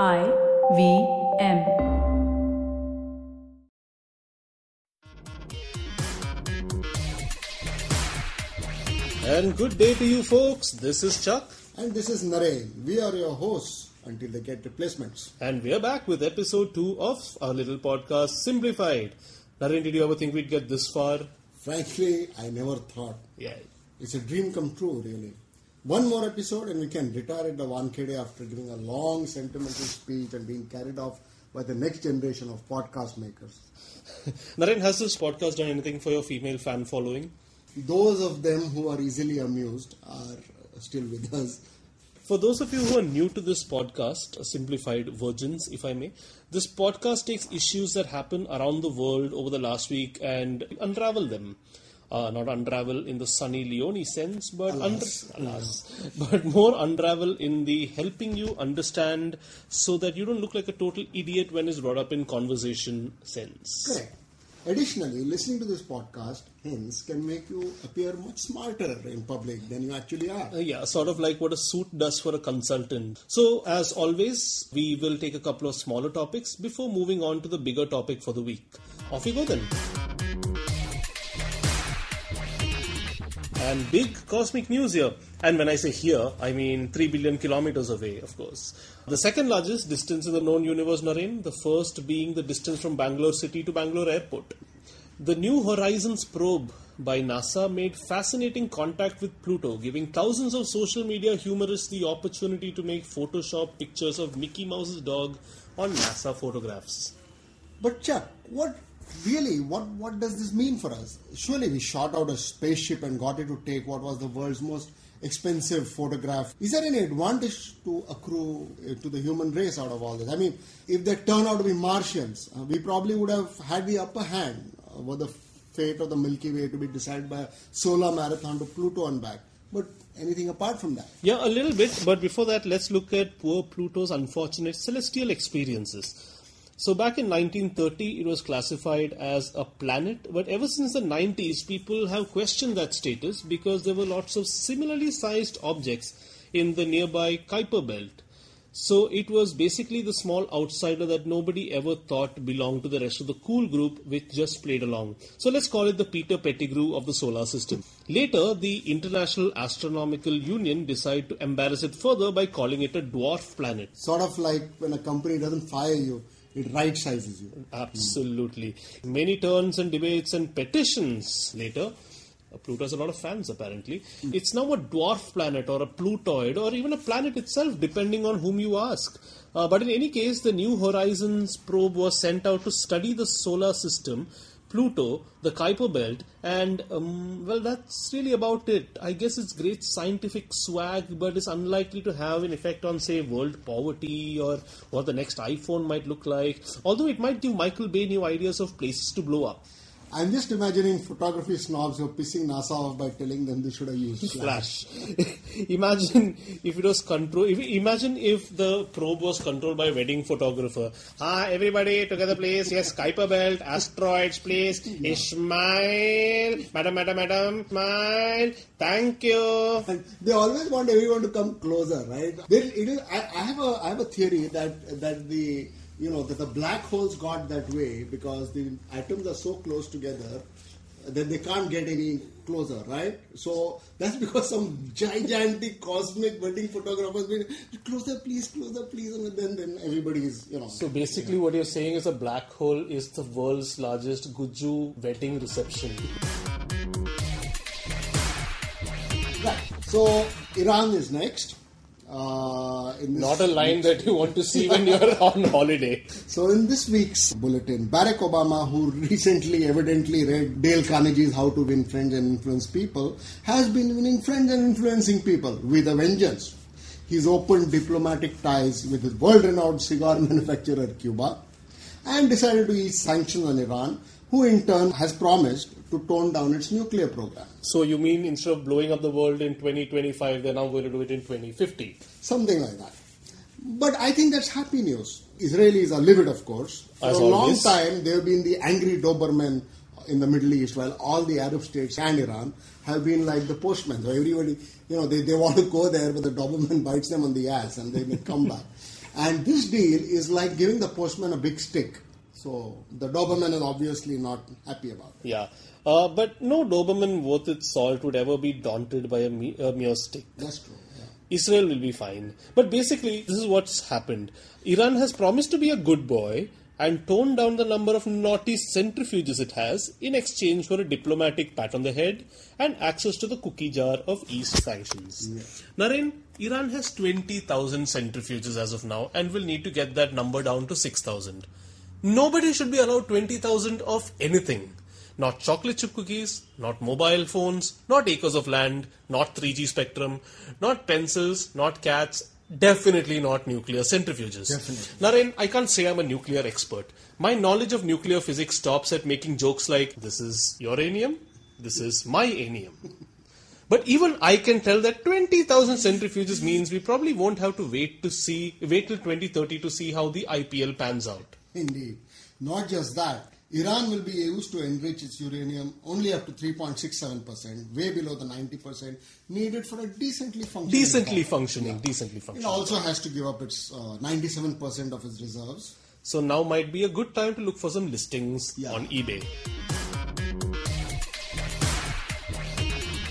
IVM And good day to you folks, this is Chuck. And this is Naren. We are your hosts until they get replacements. And we are back with episode 2 of our little podcast, Simplified. Naren, did you ever think we'd get this far? Frankly, I never thought. Yeah. It's a dream come true, really. One more episode and we can retire at the Wankhede after giving a long sentimental speech and being carried off by the next generation of podcast makers. Naren, has this podcast done anything for your female fan following? Those of them who are easily amused are still with us. For those of you who are new to this podcast, Simplified Virgins, if I may, this podcast takes issues that happen around the world over the last week and unravel them. Not unravel in the Sunny Leone sense, but but more unravel in the helping you understand so that you don't look like a total idiot when it's brought up in conversation sense. Correct. Additionally, listening to this podcast, hence, can make you appear much smarter in public than you actually are. Yeah, sort of like what a suit does for a consultant. So, as always, we will take a couple of smaller topics before moving on to the bigger topic for the week. Off you go then. And big cosmic news here. And when I say here, I mean 3 billion kilometers away, of course. The second largest distance in the known universe, Naren, the first being the distance from Bangalore city to Bangalore airport. The New Horizons probe by NASA made fascinating contact with Pluto, giving thousands of social media humorists the opportunity to make Photoshop pictures of Mickey Mouse's dog on NASA photographs. But Chuck, what does this mean for us? Surely we shot out a spaceship and got it to take what was the world's most expensive photograph. Is there any advantage to accrue to the human race out of all this? I mean, if they turn out to be Martians, we probably would have had the upper hand over the fate of the Milky Way to be decided by a solar marathon to Pluto and back. But anything apart from that? Yeah, a little bit. But before that, let's look at poor Pluto's unfortunate celestial experiences. So back in 1930, it was classified as a planet, but ever since the 90s, people have questioned that status because there were lots of similarly sized objects in the nearby Kuiper Belt. So it was basically the small outsider that nobody ever thought belonged to the rest of the cool group which just played along. So let's call it the Peter Pettigrew of the solar system. Later, the International Astronomical Union decided to embarrass it further by calling it a dwarf planet. Sort of like when a company doesn't fire you. It right-sizes you. Absolutely. Many turns and debates and petitions later. Pluto has a lot of fans, apparently. It's now a dwarf planet or a Plutoid or even a planet itself, depending on whom you ask. But in any case, the New Horizons probe was sent out to study the solar system, Pluto, the Kuiper Belt, and, that's really about it. I guess it's great scientific swag, but it's unlikely to have an effect on, say, world poverty or what the next iPhone might look like, although it might give Michael Bay new ideas of places to blow up. I'm just imagining photography snobs who are pissing NASA off by telling them they should have used flash. Imagine if the probe was controlled by a wedding photographer. Everybody together, please. Yes, Kuiper Belt, asteroids, please. Yeah. Ishmael, madam, smile. Thank you. And they always want everyone to come closer, right? I have a theory that the. You know, that the black holes got that way because the atoms are so close together that they can't get any closer, right? So that's because some gigantic cosmic wedding photographers been closer, please, and then everybody is, you know. So basically, what you're saying is a black hole is the world's largest Guju wedding reception. Right. So Iran is next. Not a line that you want to see when you're on holiday. So in this week's bulletin, Barack Obama, who recently evidently read Dale Carnegie's How to Win Friends and Influence People, has been winning friends and influencing people with a vengeance. He's opened diplomatic ties with his world-renowned cigar manufacturer Cuba and decided to ease sanctions on Iran, who in turn has promised to tone down its nuclear program. So you mean instead of blowing up the world in 2025, they're now going to do it in 2050? Something like that. But I think that's happy news. Israelis are livid, of course. For a long time, they've been the angry Doberman in the Middle East, while all the Arab states and Iran have been like the postmen. So everybody, they want to go there, but the Doberman bites them on the ass and they come back. And this deal is like giving the postman a big stick. So the Doberman is obviously not happy about it. Yeah. But no Doberman worth its salt would ever be daunted by a mere stick. That's true. Yeah. Israel will be fine. But basically, this is what's happened. Iran has promised to be a good boy and toned down the number of naughty centrifuges it has in exchange for a diplomatic pat on the head and access to the cookie jar of East sanctions. Yeah. Naren, Iran has 20,000 centrifuges as of now and will need to get that number down to 6,000. Nobody should be allowed 20,000 of anything. Not chocolate chip cookies, not mobile phones, not acres of land, not 3G spectrum, not pencils, not cats, definitely not nuclear centrifuges. Definitely. Naren, I can't say I'm a nuclear expert. My knowledge of nuclear physics stops at making jokes like, this is uranium, this is my anium. But even I can tell that 20,000 centrifuges means we probably won't have to wait till 2030 to see how the IPL pans out. Indeed. Not just that. Iran will be used to enrich its uranium only up to 3.67%, way below the 90% needed for a decently functioning. It also has to give up its 97% of its reserves. So now might be a good time to look for some listings on eBay.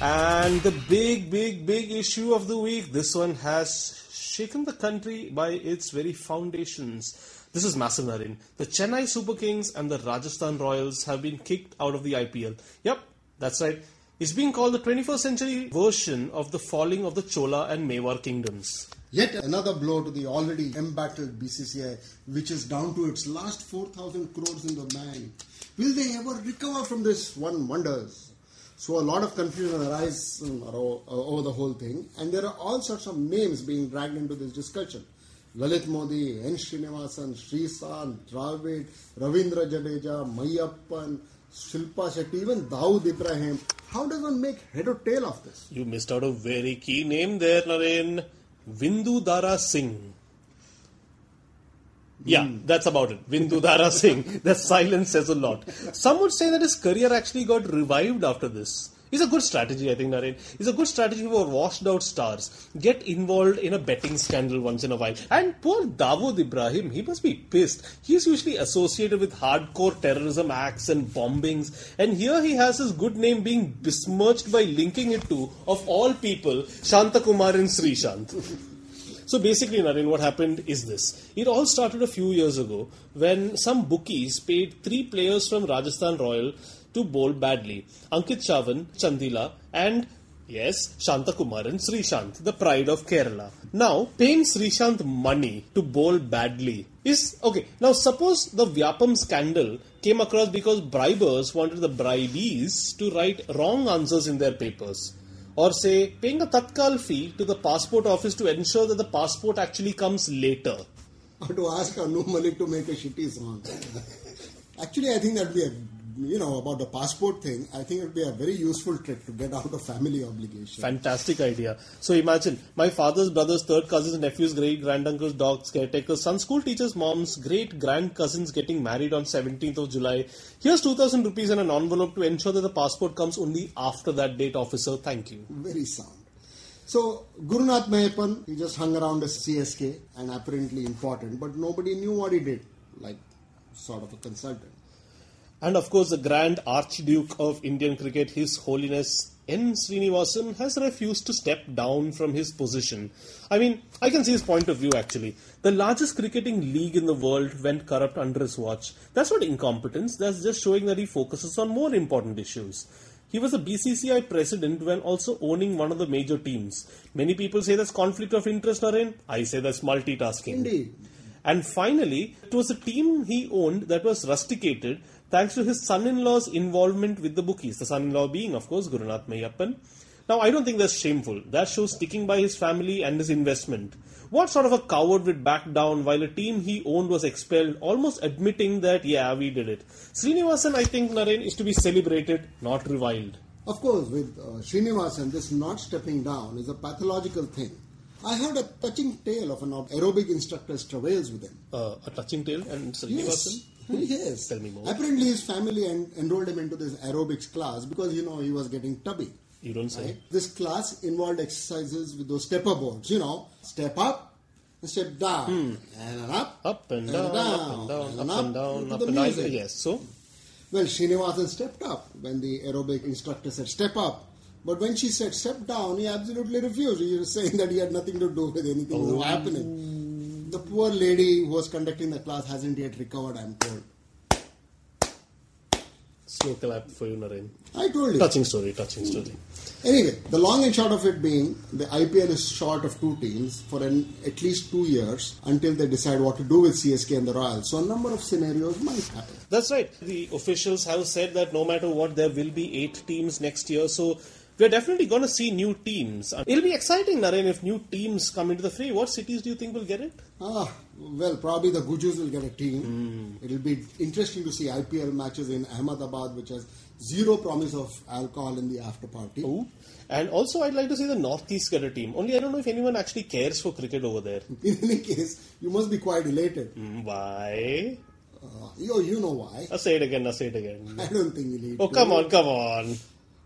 And the big issue of the week, this one has shaken the country by its very foundations. This is massive, Naren. The Chennai Super Kings and the Rajasthan Royals have been kicked out of the IPL. Yep, that's right. It's being called the 21st century version of the falling of the Chola and Mewar kingdoms. Yet another blow to the already embattled BCCI, which is down to its last 4,000 crores in the bank. Will they ever recover from this? One wonders. So a lot of confusion arises over the whole thing. And there are all sorts of names being dragged into this discussion. Lalit Modi, N. Srinivasan, Sreesanth, Dravid, Ravindra Jadeja, Meiyappan, Shilpa Shakti, even Dawood Ibrahim. How does one make head or tail of this? You missed out a very key name there, Naren. Vindudara Singh. Yeah, that's about it. Vindudara Singh. The silence says a lot. Some would say that his career actually got revived after this. It's a good strategy, I think, Naren. It's a good strategy for washed-out stars. Get involved in a betting scandal once in a while. And poor Dawood Ibrahim, he must be pissed. He's usually associated with hardcore terrorism acts and bombings. And here he has his good name being besmirched by linking it to, of all people, Shanta Kumar and Sreesanth. So basically, Naren, what happened is this. It all started a few years ago when some bookies paid three players from Rajasthan Royal to bowl badly. Ankit Chavan, Chandila, and, yes, Shanta Kumar and Sreesanth, the pride of Kerala. Now, paying Sreesanth money to bowl badly is, okay, now suppose the Vyapam scandal came across because bribers wanted the bribees to write wrong answers in their papers. Or say, paying a tatkal fee to the passport office to ensure that the passport actually comes later. Or to ask Anu Malik to make a shitty song. Actually, I think that would be a about the passport thing, I think it would be a very useful trick to get out of family obligation. Fantastic idea. So imagine, my father's brothers, third cousins, nephews, great granduncles, dogs, caretakers, sons, school teachers, moms, great grand cousins getting married on 17th of July. Here's 2,000 rupees and an envelope to ensure that the passport comes only after that date, officer. Thank you. Very sound. So, Gurunath Meiyappan, he just hung around as CSK and apparently important, but nobody knew what he did, like sort of a consultant. And of course, the Grand Archduke of Indian cricket, His Holiness N. Srinivasan, has refused to step down from his position. I mean, I can see his point of view actually. The largest cricketing league in the world went corrupt under his watch. That's not incompetence, that's just showing that he focuses on more important issues. He was a BCCI president when also owning one of the major teams. Many people say that's conflict of interest, Naren. I say that's multitasking. Indeed. And finally, it was a team he owned that was rusticated thanks to his son-in-law's involvement with the bookies. The son-in-law being, of course, Gurunath Meiyappan. Now, I don't think that's shameful. That shows sticking by his family and his investment. What sort of a coward would back down while a team he owned was expelled, almost admitting that, yeah, we did it? Srinivasan, I think, Naren, is to be celebrated, not reviled. Of course, with Srinivasan, this not stepping down is a pathological thing. I heard a touching tale of an aerobic instructor's travails with him. A touching tale? And Srinivasan? Yes. Tell me more. Apparently his family enrolled him into this aerobics class because, he was getting tubby. You don't say. Right? This class involved exercises with those stepper boards, step up, a step down and an up, up and down. Yes, so well, Srinivasan stepped up when the aerobic instructor said step up, but when she said step down, he absolutely refused. He was saying that he had nothing to do with anything that was happening. The poor lady who was conducting the class hasn't yet recovered, I'm told. Slow clap for you, Naren. I told you. Touching story. Anyway, the long and short of it being, the IPL is short of two teams for at least 2 years until they decide what to do with CSK and the Royals. So a number of scenarios might happen. That's right. The officials have said that no matter what, there will be 8 teams next year. So we're definitely going to see new teams. It'll be exciting, Naren, if new teams come into the fray. What cities do you think will get it? Well, probably the Gujus will get a team. It'll be interesting to see IPL matches in Ahmedabad, which has zero promise of alcohol in the after party. Ooh. And also, I'd like to see the Northeast get a team. Only I don't know if anyone actually cares for cricket over there. In any case, you must be quite elated. Why? You know why. I'll say it again. I don't think you'll need to. Come on.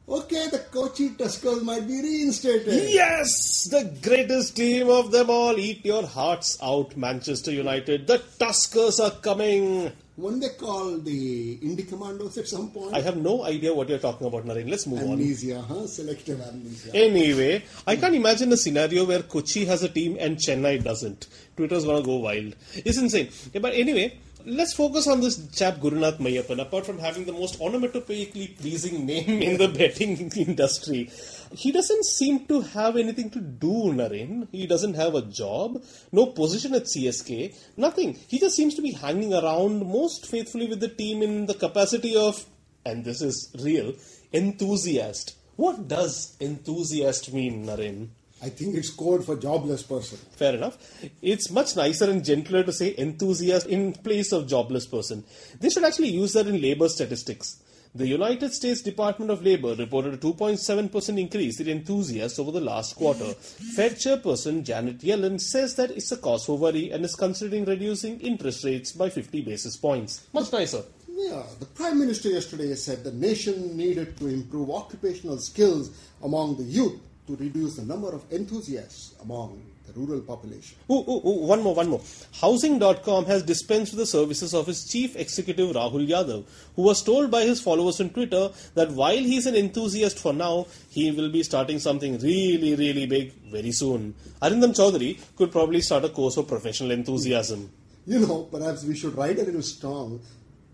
Okay, the Kochi Tuskers might be reinstated. Yes! The greatest team of them all. Eat your hearts out, Manchester United. The Tuskers are coming. Won't they call the Indie Commandos at some point? I have no idea what you're talking about, Naren. Let's move on. Amnesia, huh? Selective amnesia. Anyway, I can't imagine a scenario where Kochi has a team and Chennai doesn't. Twitter's gonna go wild. It's insane. Yeah, but anyway, let's focus on this chap Gurunath Meiyappan. Apart from having the most onomatopoeically pleasing name in the betting industry, he doesn't seem to have anything to do, Naren. He doesn't have a job, no position at CSK, nothing. He just seems to be hanging around most faithfully with the team in the capacity of, and this is real, enthusiast. What does enthusiast mean, Naren? I think it's code for jobless person. Fair enough. It's much nicer and gentler to say enthusiast in place of jobless person. They should actually use that in labor statistics. The United States Department of Labor reported a 2.7% increase in enthusiasts over the last quarter. Fed chairperson Janet Yellen says that it's a cause for worry and is considering reducing interest rates by 50 basis points. Much nicer. Yeah, the Prime Minister yesterday said the nation needed to improve occupational skills among the youth to reduce the number of enthusiasts among the rural population. One more. Housing.com has dispensed with the services of his chief executive Rahul Yadav, who was told by his followers on Twitter that while he's an enthusiast for now, he will be starting something really, really big very soon. Arindam Chaudhary could probably start a course of professional enthusiasm. You know, perhaps we should write a little song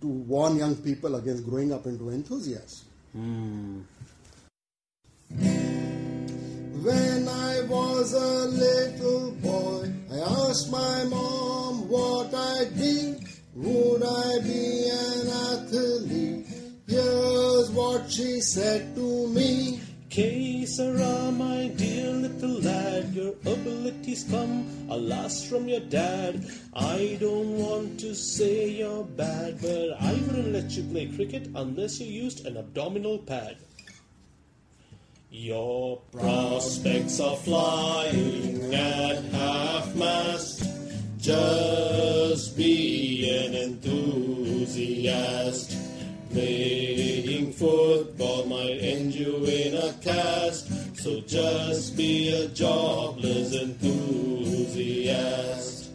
to warn young people against growing up into enthusiasts. When I was a little boy, I asked my mom what I'd be. Would I be an athlete? Here's what she said to me. Que sera, my dear little lad, your abilities come, alas, from your dad. I don't want to say you're bad, but I wouldn't let you play cricket unless you used an abdominal pad. Your prospects are flying at half-mast. Just be an enthusiast. Playing football might end you in a cast. So just be a jobless enthusiast.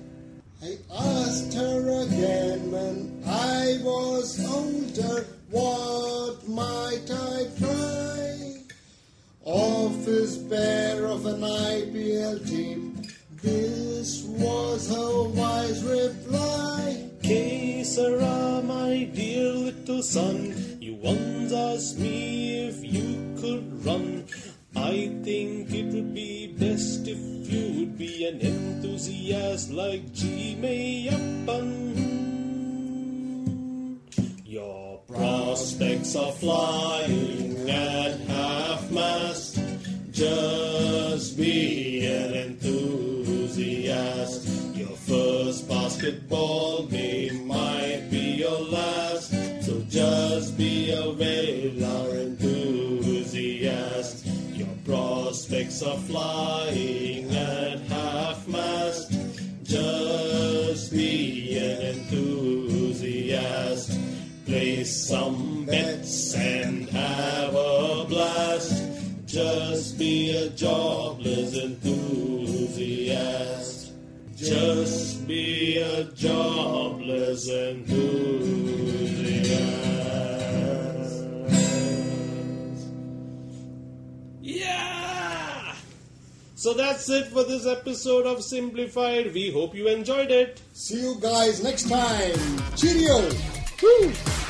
I asked her again when I was older, what might I try? Office bear of an IPL team. This was her wise reply. Que sera, my dear little son. You once asked me if you could run. I think it would be best if you would be an enthusiast like G. Meiyappan. Your prospects are flying at half-mast. Just be an enthusiast. Your first basketball game might be your last. So just be a regular enthusiast. Your prospects are flying at half-mast. Just be an enthusiast. Play some bets and have a blast. Just be a jobless enthusiast. Just be a jobless enthusiast. Yeah! So that's it for this episode of Simplified. We hope you enjoyed it. See you guys next time. Cheerio! Woo!